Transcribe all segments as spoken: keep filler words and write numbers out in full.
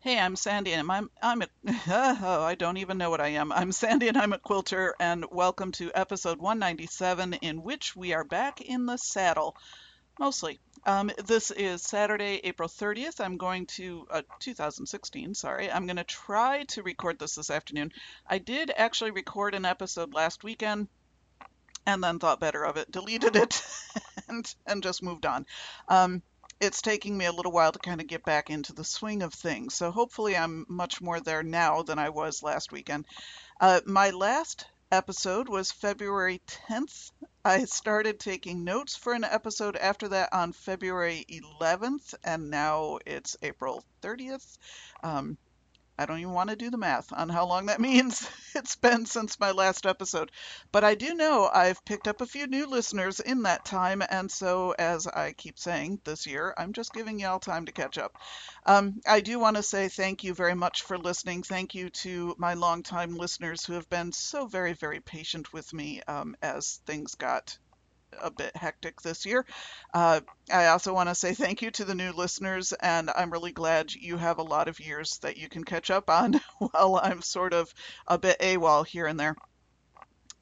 Hey, I'm Sandy, and I'm, I'm a, oh, I don't even know what I am. I'm Sandy, and I'm a quilter, and welcome to episode one ninety-seven, in which we are back in the saddle, mostly. Um, this is Saturday, April thirtieth. I'm going to, uh, two thousand sixteen, sorry. I'm going to try to record this this afternoon. I did actually record an episode last weekend, and then thought better of it, deleted it, and, and just moved on. Um, It's taking me a little while to kind of get back into the swing of things. So hopefully I'm much more there now than I was last weekend. Uh, my last episode was February tenth. I started taking notes for an episode after that on February eleventh, and now it's April thirtieth. Um, I don't even want to do the math on how long that means it's been since my last episode. But I do know I've picked up a few new listeners in that time. And so, as I keep saying this year, I'm just giving y'all time to catch up. Um, I do want to say thank you very much for listening. Thank you to my longtime listeners who have been so very, very patient with me um, as things got a bit hectic this year. Uh, I also want to say thank you to the new listeners, and I'm really glad you have a lot of years that you can catch up on while I'm sort of a bit AWOL here and there.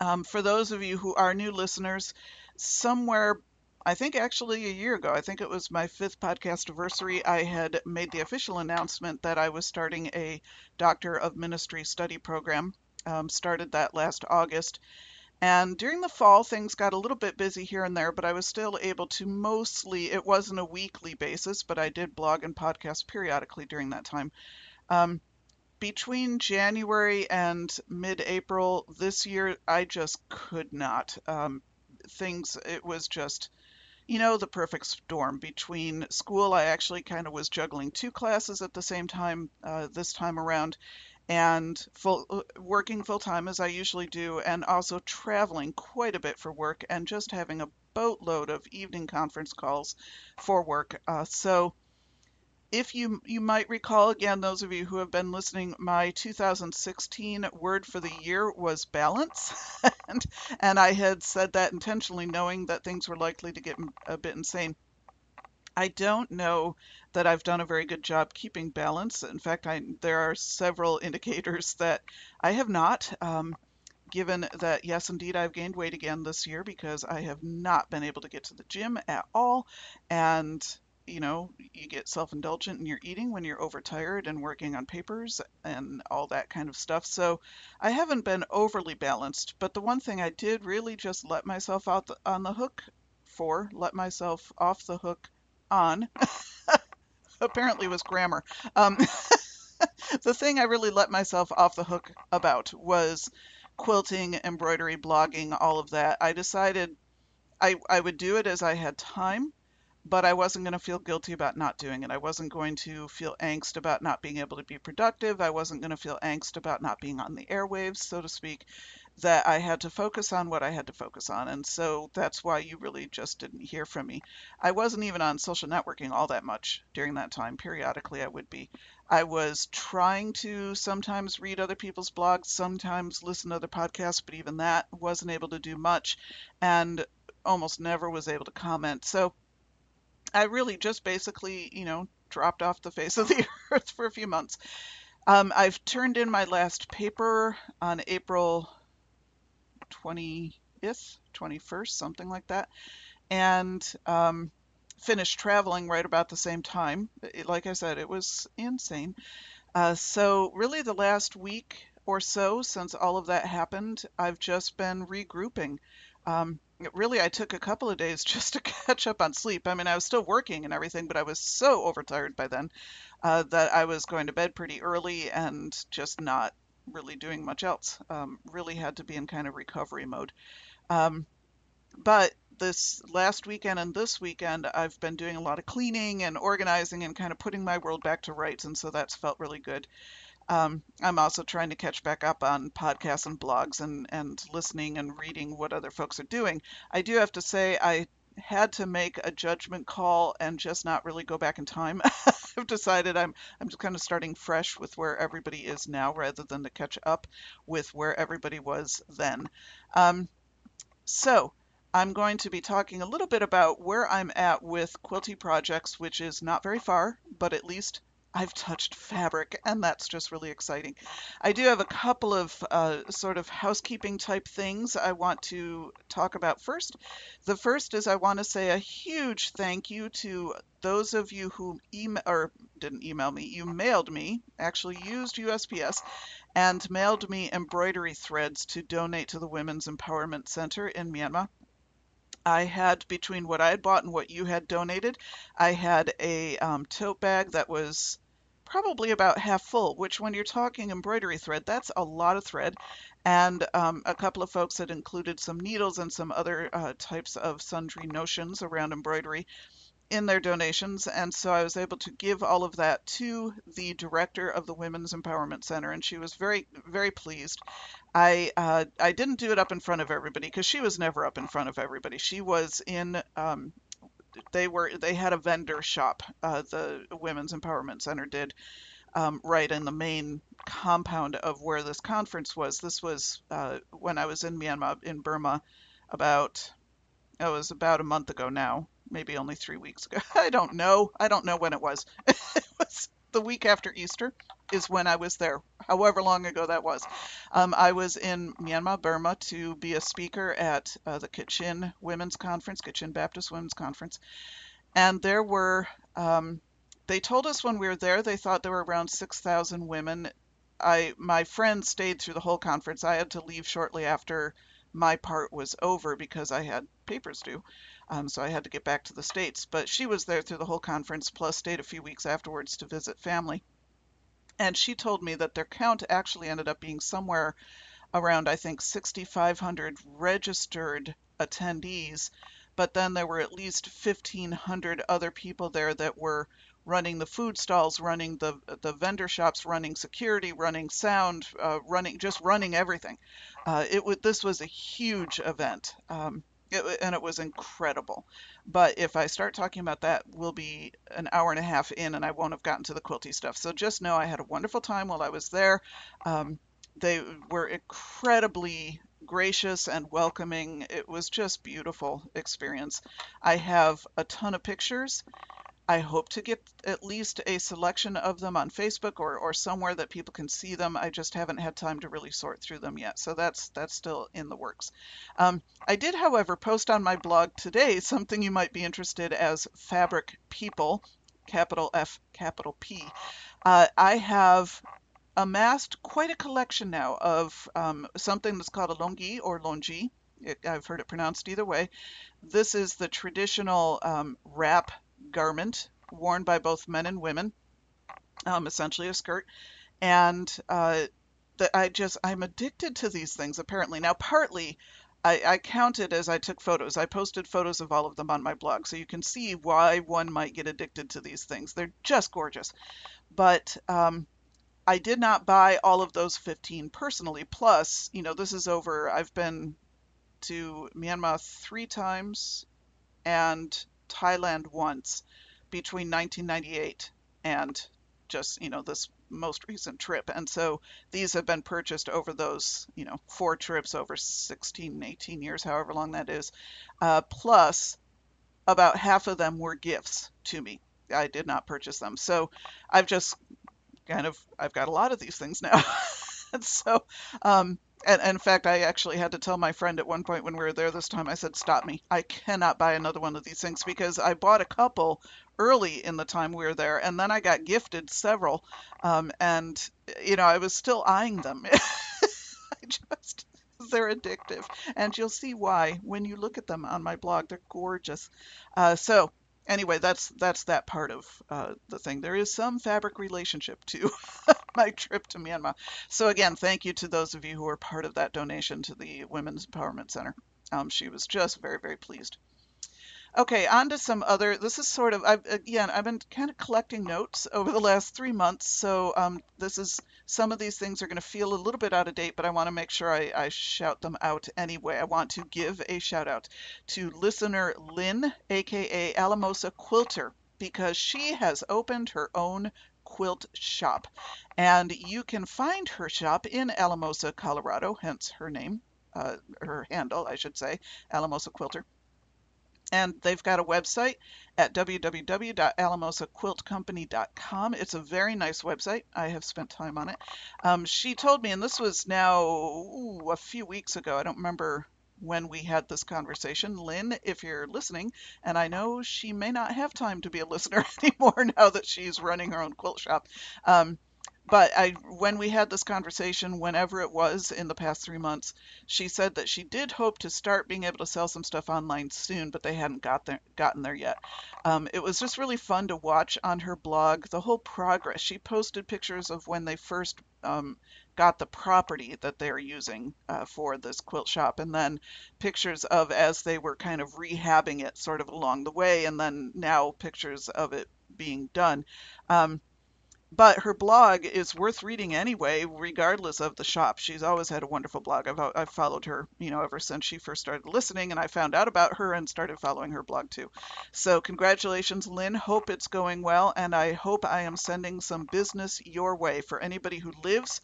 Um, for those of you who are new listeners, somewhere, I think actually a year ago, I think it was my fifth podcast anniversary, I had made the official announcement that I was starting a Doctor of Ministry study program. Um, started that last August. And during the fall, things got a little bit busy here and there, but I was still able to mostly, it wasn't a weekly basis, but I did blog and podcast periodically during that time. Um, between January and mid-April this year, I just could not. Um, things, it was just, you know, the perfect storm. Between school, I actually kind of was juggling two classes at the same time uh, this time around. And full, working full-time, as I usually do, and also traveling quite a bit for work, and just having a boatload of evening conference calls for work. Uh, so if you you might recall, again, those of you who have been listening, my two thousand sixteen word for the year was balance. and, and I had said that intentionally, knowing that things were likely to get a bit insane. I don't know that I've done a very good job keeping balance. In fact, I, there are several indicators that I have not, um, given that, yes, indeed, I've gained weight again this year because I have not been able to get to the gym at all. And, you know, you get self-indulgent in your eating when you're overtired and working on papers and all that kind of stuff. So I haven't been overly balanced. But the one thing I did really just let myself out the, on the hook for, let myself off the hook on apparently was grammar. Um, the thing I really let myself off the hook about was quilting, embroidery, blogging, all of that. I decided I, I would do it as I had time, but I wasn't going to feel guilty about not doing it. I wasn't going to feel angst about not being able to be productive. I wasn't going to feel angst about not being on the airwaves, so to speak, that I had to focus on what I had to focus on. And so that's why you really just didn't hear from me. I wasn't even on social networking all that much during that time. Periodically, I would be. I was trying to sometimes read other people's blogs, sometimes listen to other podcasts, but even that wasn't able to do much and almost never was able to comment. So I really just basically, you know, dropped off the face of the earth for a few months. Um, I've turned in my last paper on April twentieth, twenty-first, something like that, and um, finished traveling right about the same time. It, like I said, it was insane. Uh, so really the last week or so since all of that happened, I've just been regrouping. Um, really, I took a couple of days just to catch up on sleep. I mean, I was still working and everything, but I was so overtired by then uh, that I was going to bed pretty early and just not really doing much else. Um, really had to be in kind of recovery mode. Um, but this last weekend and this weekend, I've been doing a lot of cleaning and organizing and kind of putting my world back to rights. And so that's felt really good. Um, I'm also trying to catch back up on podcasts and blogs and, and listening and reading what other folks are doing. I do have to say I had to make a judgment call and just not really go back in time. I've decided I'm I'm just kind of starting fresh with where everybody is now rather than to catch up with where everybody was then. Um, so I'm going to be talking a little bit about where I'm at with Quilty Projects, which is not very far, but at least I've touched fabric, and that's just really exciting. I do have a couple of uh, sort of housekeeping type things I want to talk about first. The first is I want to say a huge thank you to those of you who email, or didn't email me, you mailed me, actually used U S P S, and mailed me embroidery threads to donate to the Women's Empowerment Center in Myanmar. I had, between what I had bought and what you had donated, I had a um, tote bag that was probably about half full, which when you're talking embroidery thread, that's a lot of thread. And um, a couple of folks had included some needles and some other uh, types of sundry notions around embroidery in their donations. And so I was able to give all of that to the director of the Women's Empowerment Center, and she was very, very pleased. I uh, I didn't do it up in front of everybody because she was never up in front of everybody. She was in, um, they were, they had a vendor shop, uh, the Women's Empowerment Center did, um, right in the main compound of where this conference was. This was uh, when I was in Myanmar, in Burma, about, it was about a month ago now. Maybe only three weeks ago. I don't know. I don't know when it was. It was the week after Easter is when I was there, however long ago that was. Um, I was in Myanmar, Burma, to be a speaker at uh, the Kachin Women's Conference, Kachin Baptist Women's Conference. And there were, um, they told us when we were there, they thought there were around six thousand women. I, my friend stayed through the whole conference. I had to leave shortly after my part was over because I had papers due. Um, so I had to get back to the States, but she was there through the whole conference, plus stayed a few weeks afterwards to visit family. And she told me that their count actually ended up being somewhere around, I think, sixty-five hundred registered attendees, but then there were at least fifteen hundred other people there that were running the food stalls, running the the vendor shops, running security, running sound, uh, running just running everything. Uh, it w- this was a huge event. Um, It, and it was incredible. But if I start talking about that, we'll be an hour and a half in and I won't have gotten to the quilty stuff. So just know I had a wonderful time while I was there. Um, they were incredibly gracious and welcoming. It was just beautiful experience. I have a ton of pictures. I hope to get at least a selection of them on Facebook or, or somewhere that people can see them. I just haven't had time to really sort through them yet. So that's that's still in the works. Um, I did, however, post on my blog today something you might be interested as Fabric People, capital F, capital P. Uh, I have amassed quite a collection now of um, something that's called a longi or longi. It, I've heard it pronounced either way. This is the traditional um, wrap garment worn by both men and women, um, essentially a skirt, and uh, that I just I'm addicted to these things apparently. Now, partly I, I counted as I took photos. I posted photos of all of them on my blog, so you can see why one might get addicted to these things. They're just gorgeous, but um, I did not buy all of those fifteen personally. Plus, you know, this is over. I've been to Myanmar three times, and Thailand once between nineteen ninety-eight and just, you know, this most recent trip. And so these have been purchased over those, you know, four trips over sixteen, eighteen years, however long that is. Uh, plus about half of them were gifts to me. I did not purchase them. So I've just kind of, I've got a lot of these things now. And so, um, And, and in fact, I actually had to tell my friend at one point when we were there this time, I said, stop me. I cannot buy another one of these things because I bought a couple early in the time we were there. And then I got gifted several. Um, and, you know, I was still eyeing them. I just, they're addictive. And you'll see why when you look at them on my blog. They're gorgeous. Uh, so anyway, that's that's that part of uh, the thing. There is some fabric relationship to my trip to Myanmar. So again, thank you to those of you who are part of that donation to the Women's Empowerment Center. Um, she was just very, very pleased. Okay, on to some other, this is sort of, I've, again, I've been kind of collecting notes over the last three months, so um, this is, some of these things are going to feel a little bit out of date, but I want to make sure I, I shout them out anyway. I want to give a shout out to listener Lynn, aka Alamosa Quilter, because she has opened her own quilt shop, and you can find her shop in Alamosa, Colorado, hence her name, uh, her handle, I should say, Alamosa Quilter. And they've got a website at w w w dot alamosa quilt company dot com. It's a very nice website. I have spent time on it. Um, she told me, and this was now ooh, a few weeks ago, I don't remember when we had this conversation. Lynn, if you're listening, and I know she may not have time to be a listener anymore now that she's running her own quilt shop. Um, But I, when we had this conversation, whenever it was in the past three months, she said that she did hope to start being able to sell some stuff online soon, but they hadn't got there, gotten there yet. Um, it was just really fun to watch on her blog the whole progress. She posted pictures of when they first um, got the property that they're using uh, for this quilt shop, and then pictures of as they were kind of rehabbing it sort of along the way, and then now pictures of it being done. Um, But her blog is worth reading anyway, regardless of the shop. She's always had a wonderful blog. I've, I've followed her, you know, ever since she first started listening, and I found out about her and started following her blog too. So congratulations, Lynn. Hope it's going well, and I hope I am sending some business your way for anybody who lives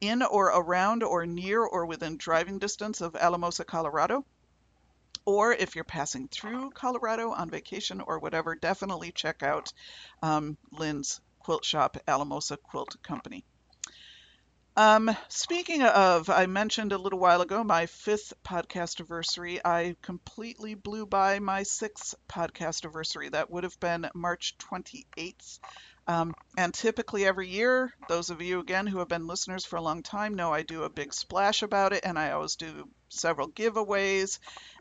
in or around or near or within driving distance of Alamosa, Colorado. Or if you're passing through Colorado on vacation or whatever, definitely check out um, Lynn's quilt shop, Alamosa Quilt Company. Um, speaking of, I mentioned a little while ago my fifth podcast anniversary. I completely blew by my sixth podcast anniversary. That would have been March twenty-eighth. Um, and typically every year, those of you again who have been listeners for a long time know I do a big splash about it, and I always do several giveaways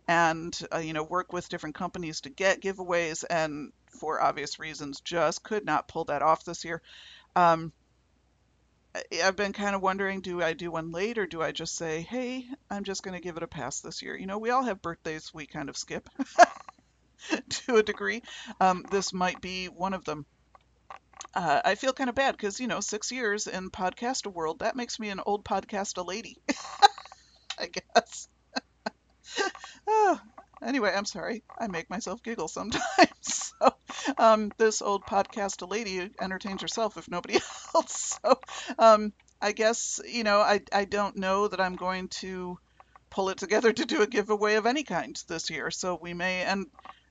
and uh, you know, work with different companies to get giveaways, and for obvious reasons just could not pull that off this year. Um, I've been kind of wondering, do I do one late, or do I just say, hey, I'm just going to give it a pass this year? You know, we all have birthdays we kind of skip to a degree. Um, this might be one of them. Uh, I feel kind of bad because, you know, six years in podcast world, that makes me an old podcast a lady, I guess. Oh, anyway, I'm sorry. I make myself giggle sometimes. So um, this old podcast a lady entertains herself if nobody else. So um, I guess, you know, I, I don't know that I'm going to pull it together to do a giveaway of any kind this year. So we may, and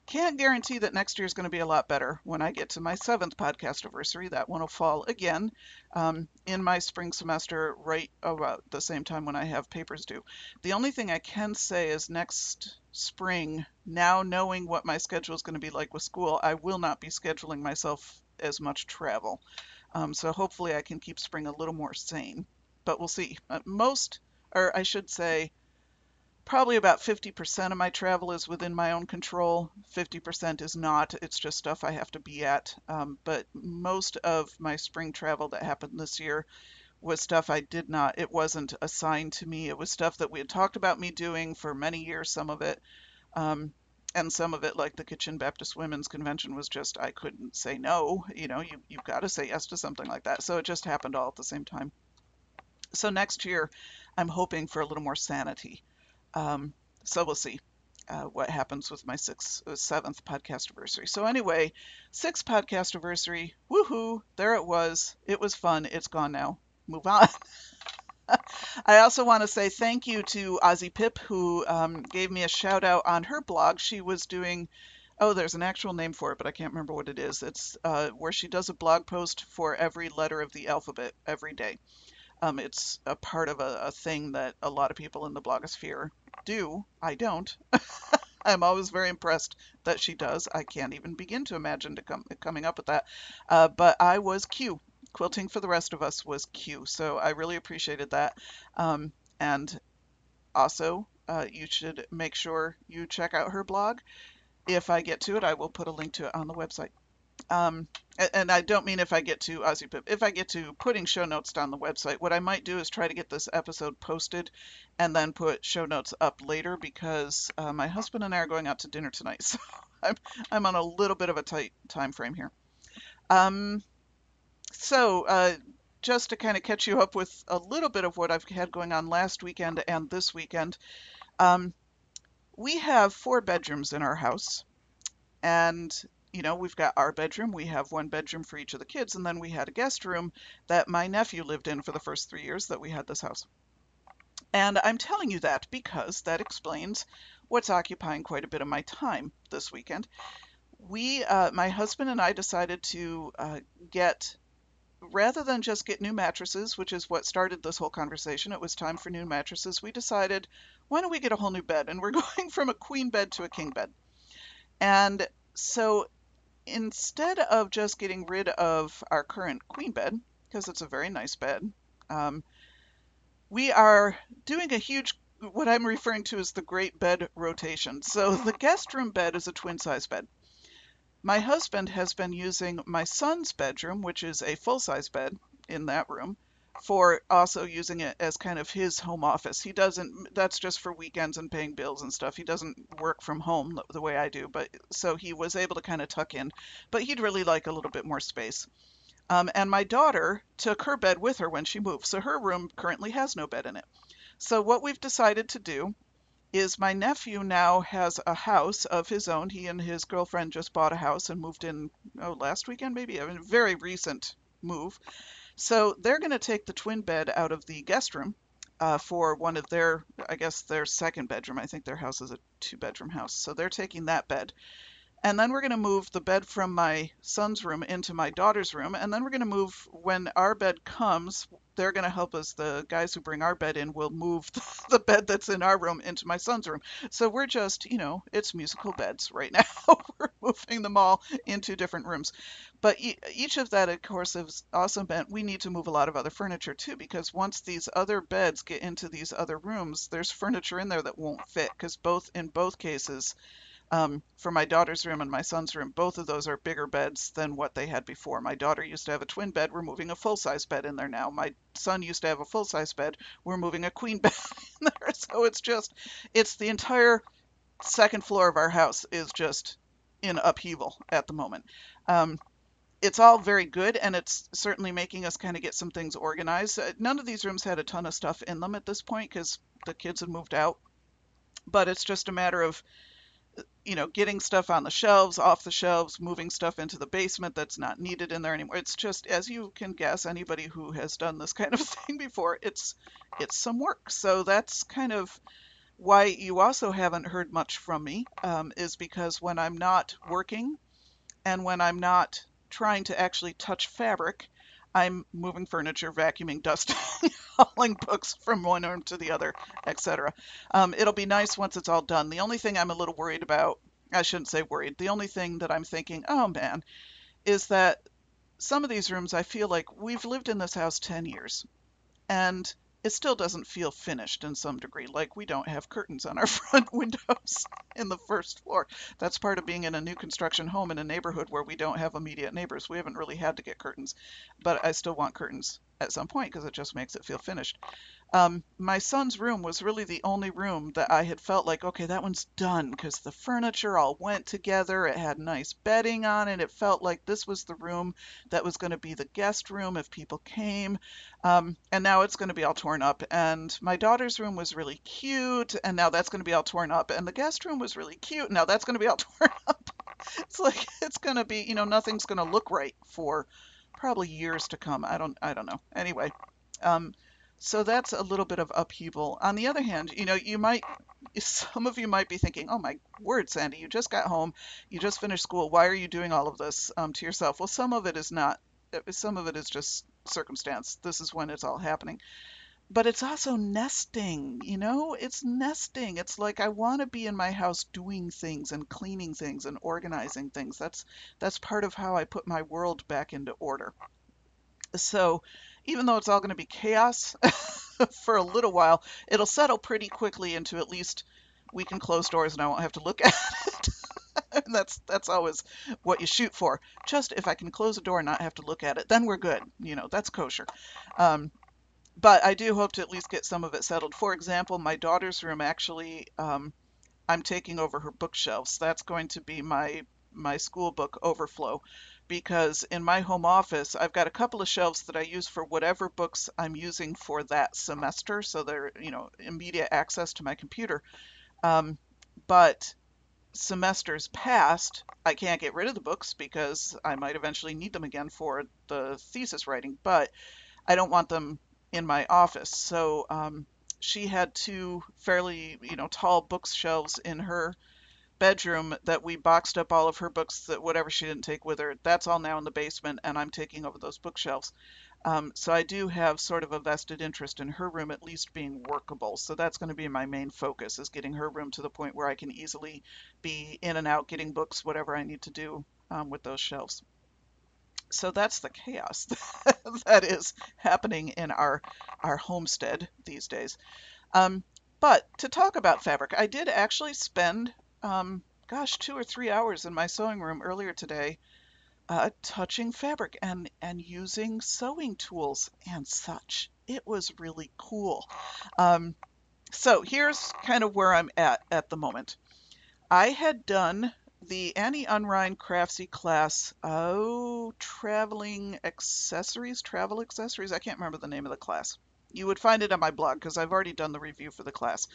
can't guarantee that next year is going to be a lot better when I get to my seventh podcast anniversary. That one will fall again um, in my spring semester, right about the same time when I have papers due. The only thing I can say is next spring, now knowing what my schedule is going to be like with school, I will not be scheduling myself as much travel. Um, so hopefully I can keep spring a little more sane, but we'll see. Most, or I should say, probably about fifty percent of my travel is within my own control. fifty percent is not. It's just stuff I have to be at. Um, but most of my spring travel that happened this year was stuff I did not. It wasn't assigned to me. It was stuff that we had talked about me doing for many years, some of it. Um, and some of it, like the Kachin Baptist Women's Convention, was just I couldn't say no. You know, you, you've got to say yes to something like that. So it just happened all at the same time. So next year, I'm hoping for a little more sanity. Um, so we'll see uh, what happens with my sixth, uh, seventh podcast anniversary. So anyway, sixth podcast anniversary, woohoo! There it was. It was fun. It's gone now. Move on. I also want to say thank you to Ozzy Pip, who um, gave me a shout out on her blog. She was doing, oh, there's an actual name for it, but I can't remember what it is. It's uh, where she does a blog post for every letter of the alphabet every day. Um, it's a part of a, a thing that a lot of people in the blogosphere do. I don't. I'm always very impressed that she does. I can't even begin to imagine to come, coming up with that. Uh, but I was Q. Quilting for the Rest of Us was Q. So I really appreciated that. Um, and also, uh, you should make sure you check out her blog. If I get to it, I will put a link to it on the website. Um, and I don't mean if I get to Ozzy Pip, if I get to putting show notes on the website, what I might do is try to get this episode posted and then put show notes up later, because uh, my husband and I are going out to dinner tonight. So I'm, I'm on a little bit of a tight time frame here. Um, so uh, just to kind of catch you up with a little bit of what I've had going on last weekend and this weekend, um, we have four bedrooms in our house. And, you know, we've got our bedroom, we have one bedroom for each of the kids, and then we had a guest room that my nephew lived in for the first three years that we had this house. And I'm telling you that because that explains what's occupying quite a bit of my time this weekend. We, uh, my husband and I decided to uh, get, rather than just get new mattresses, which is what started this whole conversation, it was time for new mattresses, we decided, why don't we get a whole new bed? And we're going from a queen bed to a king bed. And so instead of just getting rid of our current queen bed, because it's a very nice bed, um, we are doing a huge, what I'm referring to as the great bed rotation. So the guest room bed is a twin size bed. My husband has been using my son's bedroom, which is a full size bed in that room, for also using it as kind of his home office. He doesn't, that's just for weekends and paying bills and stuff. He doesn't work from home the way I do, but so he was able to kind of tuck in, but he'd really like a little bit more space. Um, and my daughter took her bed with her when she moved, so her room currently has no bed in it. So what we've decided to do is my nephew now has a house of his own. He and his girlfriend just bought a house and moved in, oh, last weekend maybe, I mean, very recent move. So they're going to take the twin bed out of the guest room uh, for one of their, I guess, their second bedroom. I think their house is a two-bedroom house. So they're taking that bed. And then we're going to move the bed from my son's room into my daughter's room. And then we're going to move, when our bed comes, they're going to help us. The guys who bring our bed in will move the bed that's in our room into my son's room. So we're just, you know, it's musical beds right now. We're moving them all into different rooms. But each of that, of course, has also meant we need to move a lot of other furniture too, because once these other beds get into these other rooms, there's furniture in there that won't fit, because both, in both cases, Um, for my daughter's room and my son's room, both of those are bigger beds than what they had before. My daughter used to have a twin bed. We're moving a full-size bed in there now. My son used to have a full-size bed. We're moving a queen bed in there. So it's just, it's the entire second floor of our house is just in upheaval at the moment. Um, it's all very good, and it's certainly making us kind of get some things organized. None of these rooms had a ton of stuff in them at this point because the kids had moved out. But it's just a matter of, you know, getting stuff on the shelves, off the shelves, moving stuff into the basement that's not needed in there anymore. It's just, as you can guess, anybody who has done this kind of thing before, it's it's some work. So that's kind of why you also haven't heard much from me, um, is because when I'm not working and when I'm not trying to actually touch fabric, I'm moving furniture, vacuuming, dusting, hauling books from one room to the other, et cetera. Um, it'll be nice once it's all done. The only thing I'm a little worried about, I shouldn't say worried, the only thing that I'm thinking, oh man, is that some of these rooms, I feel like we've lived in this house ten years and it still doesn't feel finished in some degree. Like we don't have curtains on our front windows in the first floor. That's part of being in a new construction home in a neighborhood where we don't have immediate neighbors. We haven't really had to get curtains, but I still want curtains at some point because it just makes it feel finished. Um, my son's room was really the only room that I had felt like, okay, that one's done, because the furniture all went together. It had nice bedding on it. It felt like this was the room that was going to be the guest room if people came. Um, and now it's going to be all torn up. And my daughter's room was really cute, and now that's going to be all torn up. And the guest room was really cute. Now that's going to be all torn up. It's like, it's going to be, you know, nothing's going to look right for probably years to come. I don't, I don't know. Anyway, um, so that's a little bit of upheaval. On the other hand, you know, you might, some of you might be thinking, oh my word, Sandy, you just got home, you just finished school. Why are you doing all of this um, to yourself? Well, some of it is not, some of it is just circumstance. This is when it's all happening, but it's also nesting, you know, it's nesting. It's like, I want to be in my house doing things and cleaning things and organizing things. That's, that's part of how I put my world back into order. So even though it's all going to be chaos for a little while, it'll settle pretty quickly into at least we can close doors and I won't have to look at it. And that's that's always what you shoot for. Just if I can close a door and not have to look at it, then we're good. You know, that's kosher. Um, but I do hope to at least get some of it settled. For example, my daughter's room actually, um, I'm taking over her bookshelves. That's going to be my my school book overflow, because in my home office, I've got a couple of shelves that I use for whatever books I'm using for that semester. So they're, you know, immediate access to my computer. Um, but semesters past, I can't get rid of the books because I might eventually need them again for the thesis writing, but I don't want them in my office. So um, she had two fairly, you know, tall bookshelves in her bedroom that we boxed up all of her books, that whatever she didn't take with her, that's all now in the basement, and I'm taking over those bookshelves. Um, so I do have sort of a vested interest in her room at least being workable. So that's going to be my main focus, is getting her room to the point where I can easily be in and out getting books, whatever I need to do um, with those shelves. So that's the chaos that is happening in our our homestead these days. Um, but to talk about fabric, I did actually spend Um, gosh, two or three hours in my sewing room earlier today, uh, touching fabric and, and using sewing tools and such. It was really cool. Um, so here's kind of where I'm at at the moment. I had done the Annie Unrein Craftsy class, oh, traveling accessories, travel accessories. I can't remember the name of the class. You would find it on my blog because I've already done the review for the class.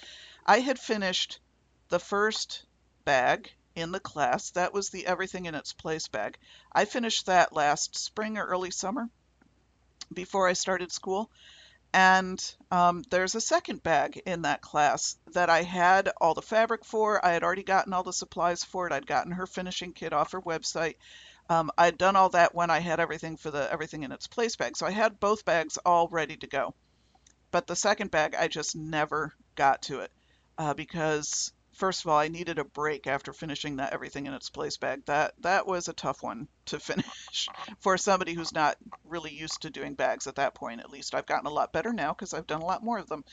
I had finished the first bag in the class. That was the everything in its place bag. I finished that last spring or early summer before I started school. And um, there's a second bag in that class that I had all the fabric for. I had already gotten all the supplies for it. I'd gotten her finishing kit off her website. Um, I'd done all that when I had everything for the everything in its place bag. So I had both bags all ready to go. But the second bag, I just never got to it uh, because first of all, I needed a break after finishing that everything in its place bag. That that was a tough one to finish for somebody who's not really used to doing bags at that point, at least. I've gotten a lot better now because I've done a lot more of them.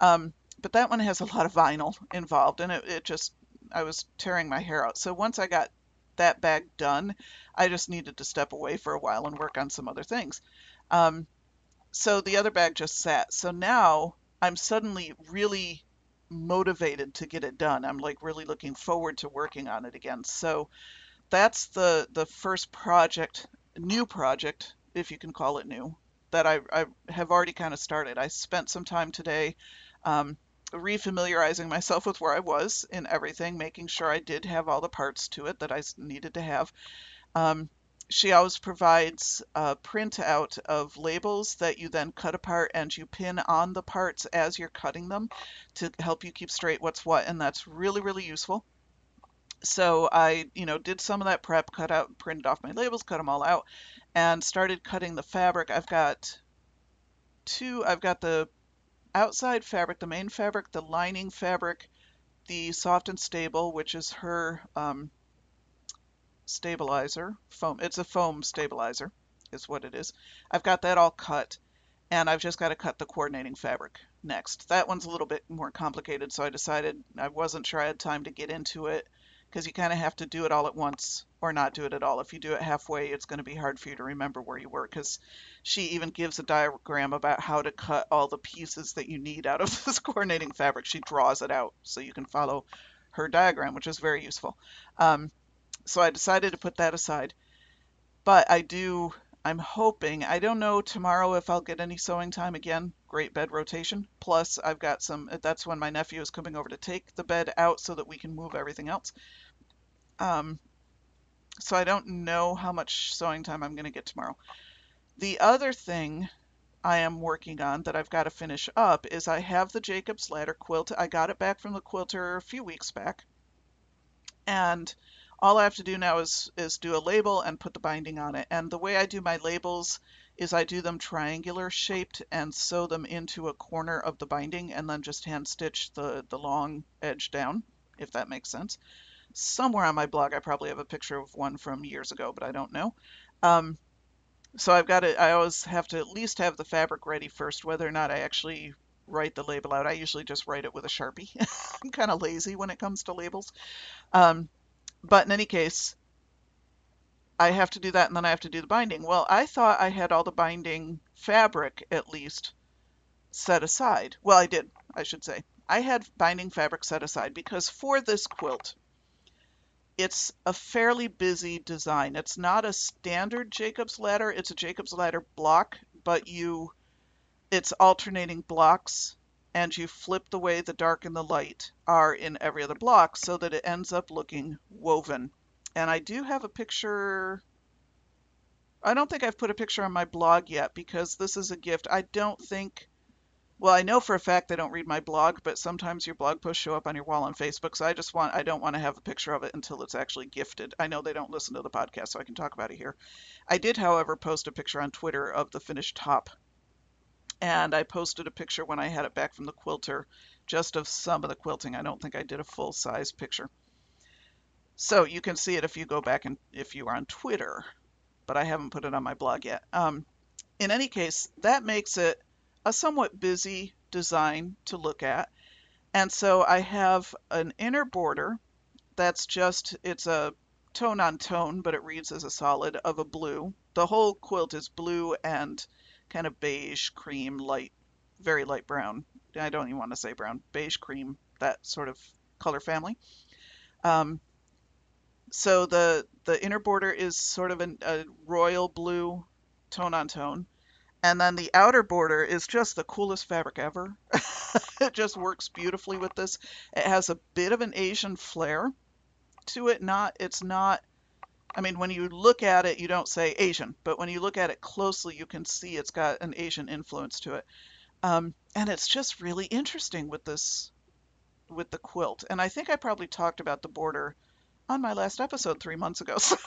Um, but that one has a lot of vinyl involved, and it, it just, I was tearing my hair out. So once I got that bag done, I just needed to step away for a while and work on some other things. Um, so the other bag just sat. So now I'm suddenly really motivated to get it done. I'm like really looking forward to working on it again. So that's the the first project, new project, if you can call it new, that I, I have already kind of started. I spent some time today um, refamiliarizing myself with where I was in everything, making sure I did have all the parts to it that I needed to have. Um, she always provides a printout of labels that you then cut apart and you pin on the parts as you're cutting them to help you keep straight what's what, and that's really, really useful. So I, you know, did some of that prep, cut out, printed off my labels, cut them all out, and started cutting the fabric. I've got two, I've got the outside fabric, the main fabric, the lining fabric, the soft and stable, which is her um, stabilizer foam. It's a foam stabilizer is what it is. I've got that all cut, and I've just got to cut the coordinating fabric next. That one's a little bit more complicated, so I decided I wasn't sure I had time to get into it, because you kind of have to do it all at once or not do it at all. If you do it halfway, it's going to be hard for you to remember where you were, because she even gives a diagram about how to cut all the pieces that you need out of this coordinating fabric. She draws it out so you can follow her diagram, which is very useful. Um, So I decided to put that aside, but I do, I'm hoping, I don't know tomorrow if I'll get any sewing time again, great bed rotation. Plus I've got some, that's when my nephew is coming over to take the bed out so that we can move everything else. Um, so I don't know how much sewing time I'm going to get tomorrow. The other thing I am working on that I've got to finish up is I have the Jacob's Ladder quilt. I got it back from the quilter a few weeks back, and all I have to do now is, is do a label and put the binding on it. And the way I do my labels is I do them triangular shaped and sew them into a corner of the binding, and then just hand stitch the, the long edge down, if that makes sense. Somewhere on my blog, I probably have a picture of one from years ago, but I don't know. Um, so I've got to, I always have to at least have the fabric ready first, whether or not I actually write the label out. I usually just write it with a Sharpie. I'm kind of lazy when it comes to labels. Um, But in any case, I have to do that, and then I have to do the binding. Well, I thought I had all the binding fabric, at least, set aside. Well, I did, I should say. I had binding fabric set aside because for this quilt, it's a fairly busy design. It's not a standard Jacob's ladder. It's a Jacob's ladder block, but you, it's alternating blocks, and you flip the way the dark and the light are in every other block so that it ends up looking woven. And I do have a picture. I don't think I've put a picture on my blog yet because this is a gift. I don't think, well, I know for a fact they don't read my blog, but sometimes your blog posts show up on your wall on Facebook. So I just want, I don't want to have a picture of it until it's actually gifted. I know they don't listen to the podcast, so I can talk about it here. I did, however, post a picture on Twitter of the finished top. And I posted a picture when I had it back from the quilter, just of some of the quilting. I don't think I did a full-size picture. So you can see it if you go back and if you are on Twitter, but I haven't put it on my blog yet. Um, in any case, that makes it a somewhat busy design to look at. And so I have an inner border that's just, it's a tone on tone, but it reads as a solid of a blue. The whole quilt is blue and kind of beige, cream, light, very light brown. I don't even want to say brown, beige, cream, that sort of color family. Um, so the the inner border is sort of an, a royal blue, tone on tone. And then the outer border is just the coolest fabric ever. It just works beautifully with this. It has a bit of an Asian flair to it. Not, it's not, I mean, when you look at it, you don't say Asian, but when you look at it closely, you can see it's got an Asian influence to it. Um, and it's just really interesting with this, with the quilt. And I think I probably talked about the border on my last episode three months ago. So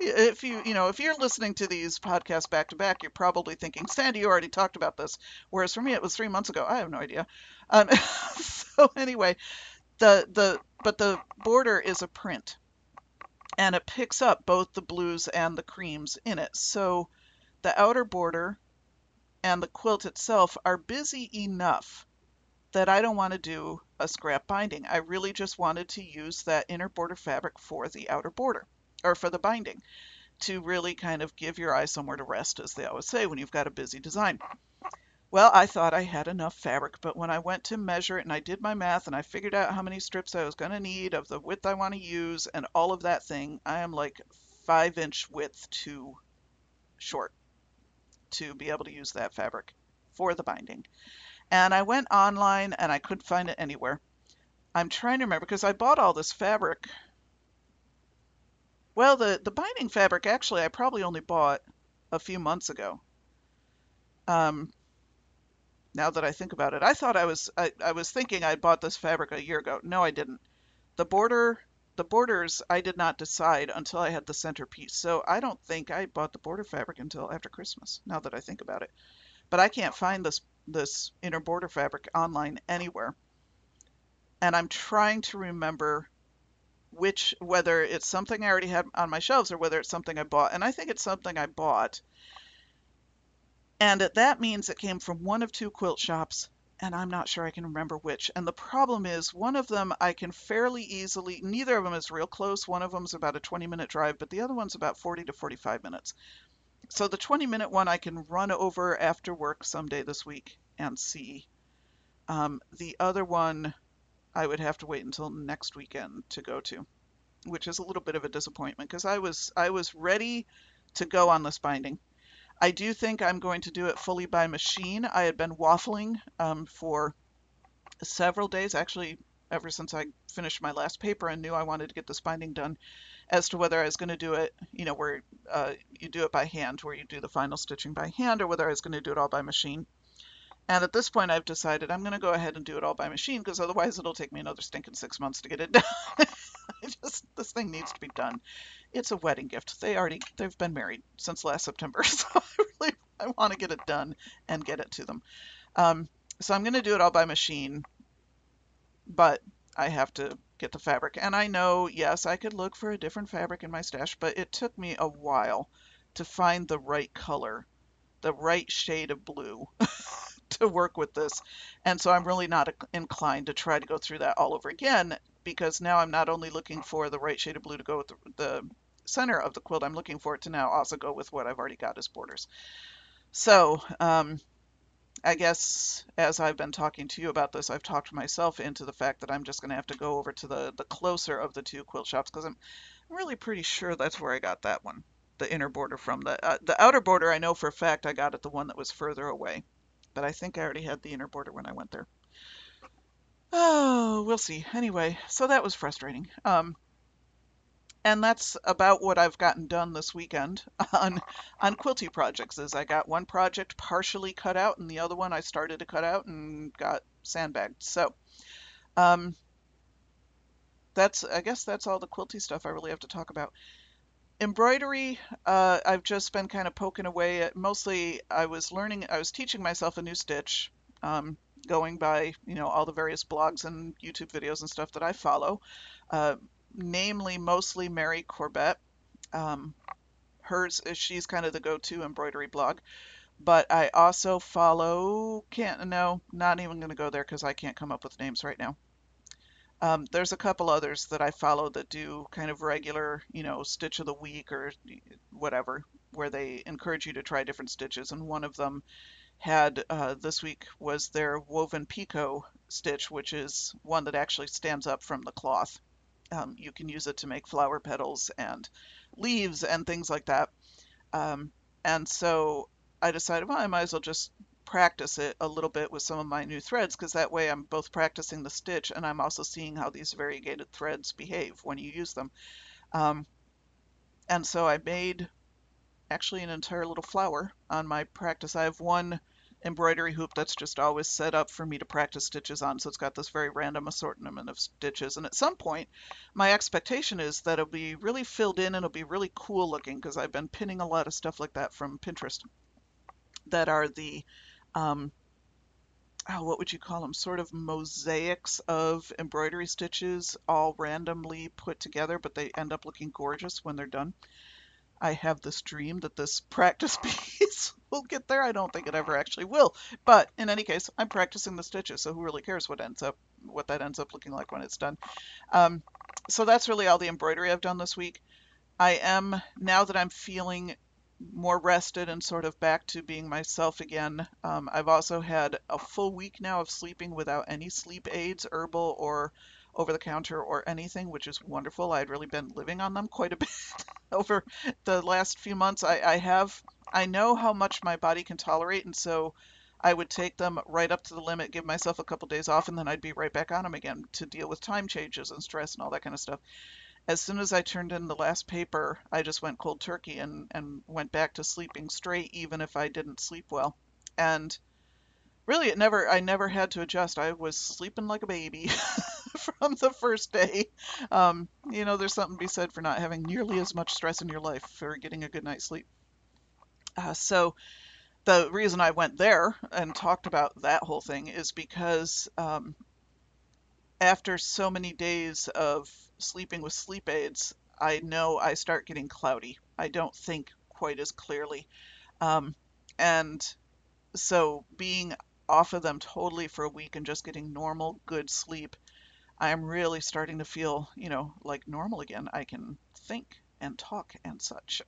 if you, you know, if you're listening to these podcasts back to back, you're probably thinking, Sandy, you already talked about this. Whereas for me, it was three months ago. I have no idea. Um, so anyway, the, the, but the border is a print. And it picks up both the blues and the creams in it. So the outer border and the quilt itself are busy enough that I don't want to do a scrap binding. I really just wanted to use that inner border fabric for the outer border, or for the binding, to really kind of give your eye somewhere to rest, as they always say, when you've got a busy design. Well, I thought I had enough fabric, but when I went to measure it and I did my math and I figured out how many strips I was going to need of the width I want to use and all of that thing, I am like five inch width too short to be able to use that fabric for the binding. And I went online and I couldn't find it anywhere. I'm trying to remember because I bought all this fabric. Well, the, the binding fabric, actually, I probably only bought a few months ago. Um... Now that I think about it, I thought I was I, I was thinking I bought this fabric a year ago. No, I didn't. The border, the borders, I did not decide until I had the centerpiece. So I don't think I bought the border fabric until after Christmas, now that I think about it. But I can't find this, this inner border fabric online anywhere. And I'm trying to remember which, whether it's something I already had on my shelves or whether it's something I bought. And I think it's something I bought. And that means it came from one of two quilt shops, and I'm not sure I can remember which. And the problem is, one of them I can fairly easily, neither of them is real close. One of them is about a twenty minute drive, but the other one's about forty to forty-five minutes. So the twenty minute one I can run over after work someday this week and see. Um, the other one I would have to wait until next weekend to go to, which is a little bit of a disappointment because I was, I was ready to go on this binding. I do think I'm going to do it fully by machine. I had been waffling um, for several days, actually ever since I finished my last paper and knew I wanted to get this binding done, as to whether I was going to do it, you know, where uh, you do it by hand, where you do the final stitching by hand, or whether I was going to do it all by machine. And at this point, I've decided I'm going to go ahead and do it all by machine, because otherwise it'll take me another stinking six months to get it done. I just, this thing needs to be done. It's a wedding gift. They already, they've been married since last September, so I really I want to get it done and get it to them. Um, so I'm going to do it all by machine, but I have to get the fabric. And I know, yes, I could look for a different fabric in my stash, but it took me a while to find the right color, the right shade of blue to work with this. And so I'm really not inclined to try to go through that all over again, because now I'm not only looking for the right shade of blue to go with the, the center of the quilt, I'm looking for it to now also go with what I've already got as borders. So um, I guess as I've been talking to you about this, I've talked myself into the fact that I'm just going to have to go over to the, the closer of the two quilt shops, because I'm really pretty sure that's where I got that one, the inner border from. The, uh, the outer border, I know for a fact I got at the one that was further away, but I think I already had the inner border when I went there. Oh, we'll see. Anyway, so that was frustrating. Um, and that's about what I've gotten done this weekend on on quilty projects. Is I got one project partially cut out, and the other one I started to cut out and got sandbagged. So um, that's I guess that's all the quilty stuff I really have to talk about. Embroidery, uh, I've just been kind of poking away at. Mostly, I was learning. I was teaching myself a new stitch. Um, going by, you know, all the various blogs and YouTube videos and stuff that I follow, uh, namely mostly Mary Corbett. Um, hers is, she's kind of the go-to embroidery blog, but I also follow, can't, no, not even going to go there because I can't come up with names right now. Um, there's a couple others that I follow that do kind of regular, you know, stitch of the week or whatever, where they encourage you to try different stitches. And one of them had uh, this week was their woven picot stitch, which is one that actually stands up from the cloth. Um, you can use it to make flower petals and leaves and things like that. Um, and so I decided, well, I might as well just practice it a little bit with some of my new threads, because that way I'm both practicing the stitch and I'm also seeing how these variegated threads behave when you use them. Um, and so I made actually an entire little flower on my practice. I have one embroidery hoop that's just always set up for me to practice stitches on, so it's got this very random assortment of stitches, and at some point my expectation is that it'll be really filled in and it'll be really cool looking, because I've been pinning a lot of stuff like that from Pinterest that are the um oh, what would you call them, sort of mosaics of embroidery stitches all randomly put together, but they end up looking gorgeous when they're done. I have this dream that this practice piece will get there. I don't think it ever actually will, but in any case, I'm practicing the stitches, so who really cares what ends up, what that ends up looking like when it's done. Um, so that's really all the embroidery I've done this week. I am, now that I'm feeling more rested and sort of back to being myself again, um, I've also had a full week now of sleeping without any sleep aids, herbal or over-the-counter or anything, which is wonderful. I had really been living on them quite a bit over the last few months. I, I have, I know how much my body can tolerate, and so I would take them right up to the limit, give myself a couple days off, and then I'd be right back on them again to deal with time changes and stress and all that kind of stuff. As soon as I turned in the last paper, I just went cold turkey and, and went back to sleeping straight, even if I didn't sleep well. And really, it never, I never had to adjust. I was sleeping like a baby from the first day. Um, you know, there's something to be said for not having nearly as much stress in your life for getting a good night's sleep. Uh, so the reason I went there and talked about that whole thing is because um, after so many days of sleeping with sleep aids, I know I start getting cloudy. I don't think quite as clearly. Um, and so being off of them totally for a week and just getting normal, good sleep, I'm really starting to feel, you know, like normal again. I can think and talk and such,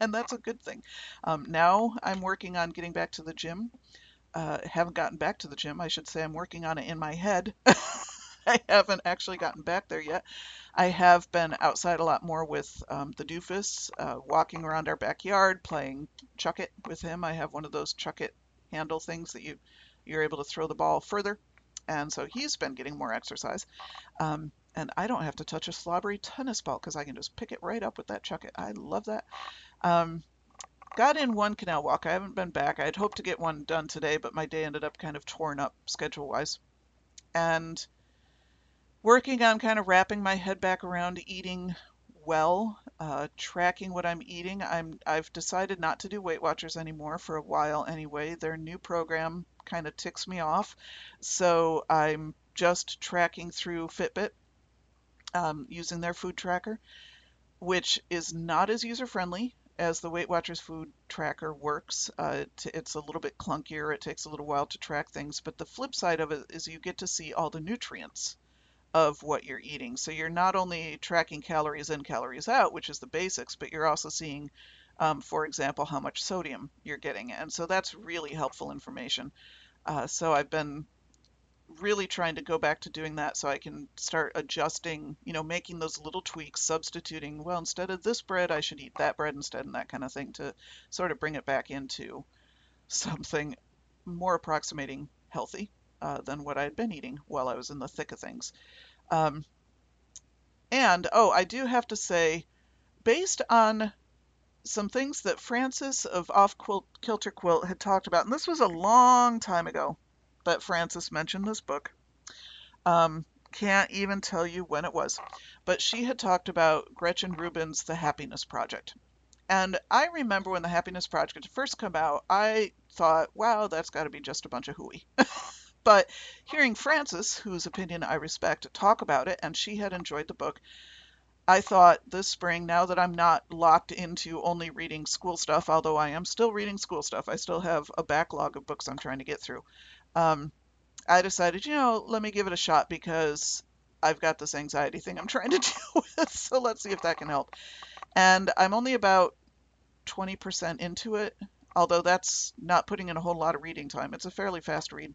and that's a good thing. Um, now I'm working on getting back to the gym. Uh, haven't gotten back to the gym. I should say I'm working on it in my head. I haven't actually gotten back there yet. I have been outside a lot more with um, the doofus, uh, walking around our backyard, playing chuck it with him. I have one of those chuck it handle things that you, you're able to throw the ball further. And so he's been getting more exercise. Um, and I don't have to touch a slobbery tennis ball because I can just pick it right up with that chucket. I love that. Um, got in one canal walk. I haven't been back. I had hoped to get one done today, but my day ended up kind of torn up schedule-wise. And working on kind of wrapping my head back around eating well, uh, tracking what I'm eating. I'm, I've decided not to do Weight Watchers anymore for a while anyway. Their new program kind of ticks me off, so I'm just tracking through Fitbit um, using their food tracker, which is not as user-friendly as the Weight Watchers food tracker works. Uh, it's a little bit clunkier. It takes a little while to track things, but the flip side of it is you get to see all the nutrients of what you're eating. So you're not only tracking calories in, calories out, which is the basics, but you're also seeing, um, for example, how much sodium you're getting. And so that's really helpful information. Uh, so I've been really trying to go back to doing that so I can start adjusting, you know, making those little tweaks, substituting, well, instead of this bread, I should eat that bread instead, and that kind of thing, to sort of bring it back into something more approximating healthy uh, than what I had been eating while I was in the thick of things. Um, and, oh, I do have to say, based on some things that Frances of Off Quilt, Kilter Quilt had talked about, and this was a long time ago that Frances mentioned this book. Um, can't even tell you when it was, but she had talked about Gretchen Rubin's The Happiness Project. And I remember when The Happiness Project first came out, I thought, wow, that's got to be just a bunch of hooey. But hearing Frances, whose opinion I respect, talk about it, and she had enjoyed the book, I thought this spring, now that I'm not locked into only reading school stuff, although I am still reading school stuff, I still have a backlog of books I'm trying to get through. Um, I decided, you know, let me give it a shot because I've got this anxiety thing I'm trying to deal with. So let's see if that can help. And I'm only about twenty percent into it, although that's not putting in a whole lot of reading time. It's a fairly fast read.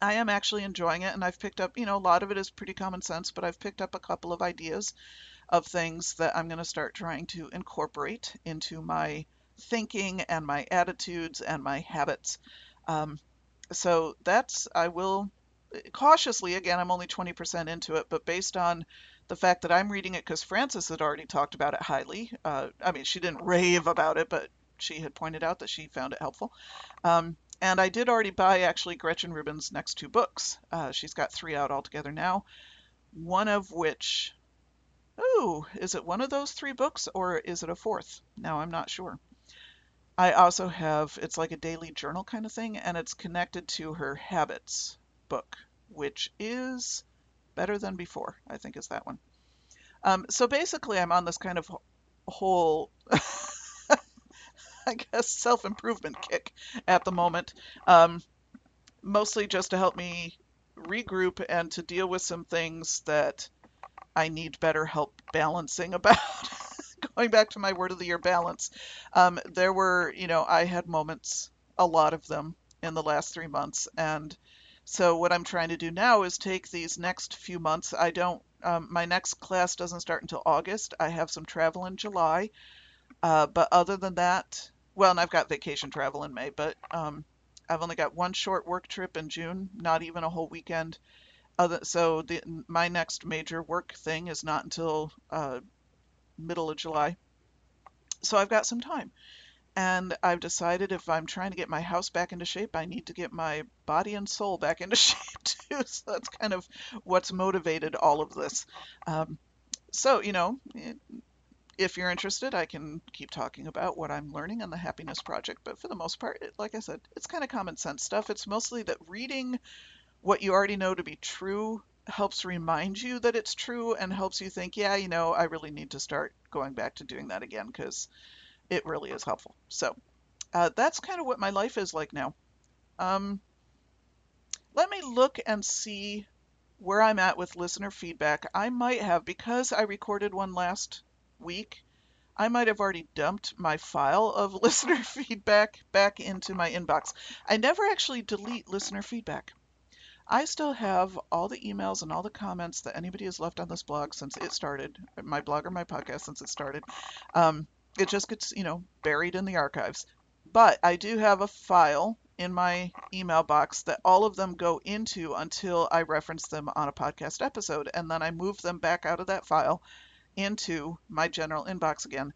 I am actually enjoying it, and I've picked up, you know, a lot of it is pretty common sense, but I've picked up a couple of ideas of things that I'm going to start trying to incorporate into my thinking and my attitudes and my habits. Um, so that's, I will cautiously, again, I'm only twenty percent into it, but based on the fact that I'm reading it because Frances had already talked about it highly. Uh, I mean, she didn't rave about it, but she had pointed out that she found it helpful. Um, and I did already buy, actually, Gretchen Rubin's next two books. Uh, she's got three out altogether now, one of which, ooh, is it one of those three books or is it a fourth? Now I'm not sure. I also have, it's like a daily journal kind of thing, and it's connected to her habits book, which is Better Than Before, I think is that one. Um, so basically I'm on this kind of whole, I guess, self-improvement kick at the moment, um, mostly just to help me regroup and to deal with some things that I need better help balancing about. Going back to my word of the year, balance. Um, there were, you know, I had moments, a lot of them, in the last three months, and so what I'm trying to do now is take these next few months. I don't, um, my next class doesn't start until August. I have some travel in July. Uh, but other than that, well, and I've got vacation travel in May, but um, I've only got one short work trip in June, not even a whole weekend. Other, so the, my next major work thing is not until uh, middle of July. So I've got some time. And I've decided if I'm trying to get my house back into shape, I need to get my body and soul back into shape too. So that's kind of what's motivated all of this. Um, so, you know, if you're interested, I can keep talking about what I'm learning on the Happiness Project. But for the most part, it, like I said, it's kind of common sense stuff. It's mostly that reading what you already know to be true helps remind you that it's true and helps you think, yeah, you know, I really need to start going back to doing that again because it really is helpful. So uh, that's kind of what my life is like now. Um, let me look and see where I'm at with listener feedback. I might have, because I recorded one last week, I might have already dumped my file of listener feedback back into my inbox. I never actually delete listener feedback. I still have all the emails and all the comments that anybody has left on this blog since it started, my blog or my podcast since it started. Um, it just gets, you know, buried in the archives. But I do have a file in my email box that all of them go into until I reference them on a podcast episode. And then I move them back out of that file into my general inbox again.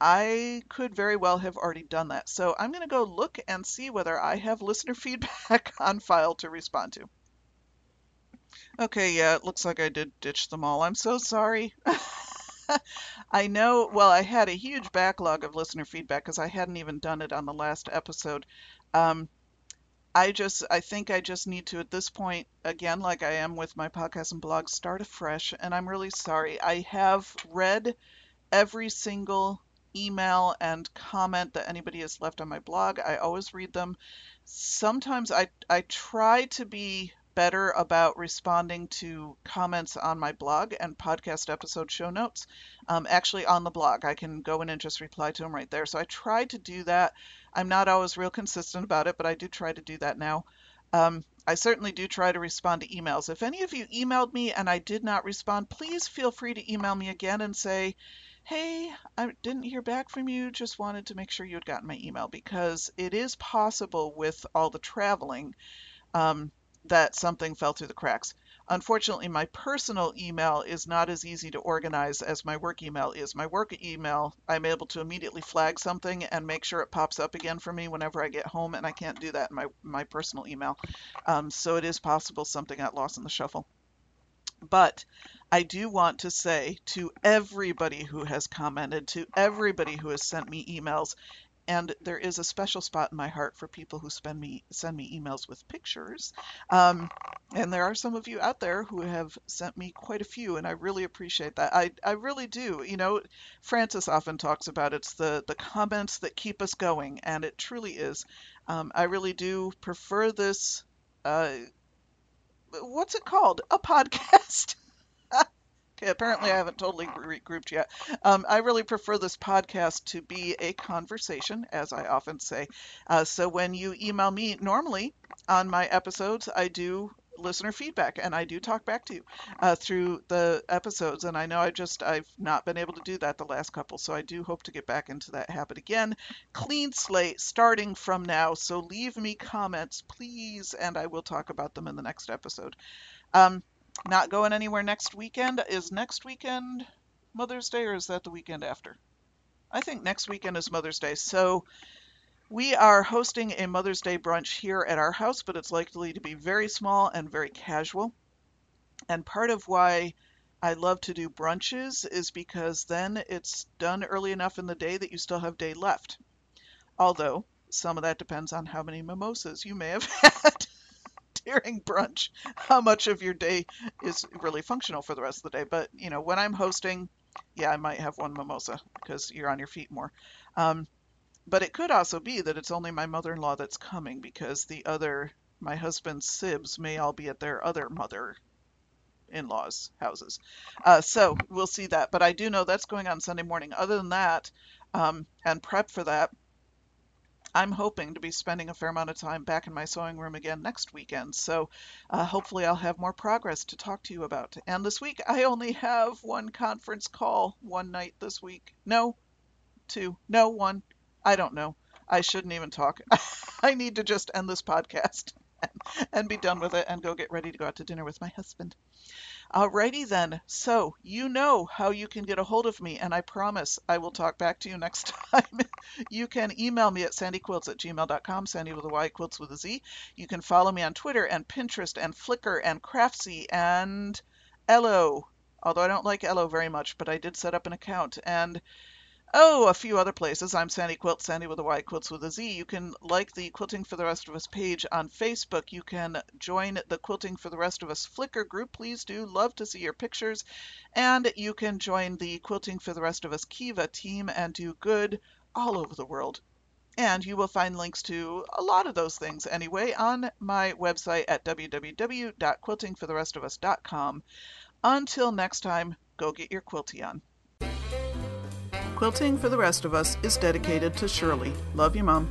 I could very well have already done that. So I'm going to go look and see whether I have listener feedback on file to respond to. Okay, yeah, it looks like I did ditch them all. I'm so sorry. I know, well, I had a huge backlog of listener feedback because I hadn't even done it on the last episode. Um, I just, I think I just need to, at this point, again, like I am with my podcast and blog, start afresh. And I'm really sorry. I have read every single email and comment that anybody has left on my blog. I always read them. Sometimes I, I try to be better about responding to comments on my blog and podcast episode show notes. Um, actually on the blog, I can go in and just reply to them right there. So I try to do that. I'm not always real consistent about it, but I do try to do that now. Um, I certainly do try to respond to emails. If any of you emailed me and I did not respond, please feel free to email me again and say, hey, I didn't hear back from you, just wanted to make sure you had gotten my email, because it is possible with all the traveling um, that something fell through the cracks. Unfortunately, my personal email is not as easy to organize as my work email is. My work email, I'm able to immediately flag something and make sure it pops up again for me whenever I get home, and I can't do that in my, my personal email. Um, so it is possible something got lost in the shuffle. But I do want to say to everybody who has commented, to everybody who has sent me emails, and there is a special spot in my heart for people who send me send me emails with pictures. Um, and there are some of you out there who have sent me quite a few, and I really appreciate that. I, I really do. You know, Frances often talks about it's the, the comments that keep us going, and it truly is. Um, I really do prefer this, uh, what's it called? A podcast. Okay, apparently I haven't totally regrouped yet. Um, I really prefer this podcast to be a conversation, as I often say. Uh, so when you email me, normally on my episodes, I do listener feedback, and I do talk back to you uh, through the episodes. And I know I just, I've not been able to do that the last couple, so I do hope to get back into that habit again. Clean slate starting from now, so leave me comments, please, and I will talk about them in the next episode. Um, Not going anywhere next weekend. Is next weekend Mother's Day, or is that the weekend after? I think next weekend is Mother's Day. So we are hosting a Mother's Day brunch here at our house, but it's likely to be very small and very casual. And part of why I love to do brunches is because then it's done early enough in the day that you still have day left. Although some of that depends on how many mimosas you may have had during brunch, how much of your day is really functional for the rest of the day. But, you know, when I'm hosting, yeah, I might have one mimosa because you're on your feet more. Um, but it could also be that it's only my mother-in-law that's coming, because the other, my husband's sibs may all be at their other mother-in-law's houses. Uh, so we'll see that. But I do know that's going on Sunday morning. Other than that, um, and prep for that, I'm hoping to be spending a fair amount of time back in my sewing room again next weekend. So uh, hopefully I'll have more progress to talk to you about. And this week, I only have one conference call one night this week. No, two, no, one. I don't know. I shouldn't even talk. I need to just end this podcast and, and be done with it and go get ready to go out to dinner with my husband. Alrighty then. So you know how you can get a hold of me, and I promise I will talk back to you next time. You can email me at sandy quilts at gmail dot com, Sandy with a Y, Quilts with a Z. You can follow me on Twitter and Pinterest and Flickr and Craftsy and Ello, although I don't like Ello very much, but I did set up an account, and oh, a few other places. I'm Sandy Quilt, Sandy with a Y, Quilts with a Z. You can like the Quilting for the Rest of Us page on Facebook. You can join the Quilting for the Rest of Us Flickr group. Please do. Love to see your pictures. And you can join the Quilting for the Rest of Us Kiva team and do good all over the world. And you will find links to a lot of those things anyway on my website at w w w dot quilting for the rest of us dot com. Until next time, go get your quilty on. Quilting for the Rest of Us is dedicated to Shirley. Love you, Mom.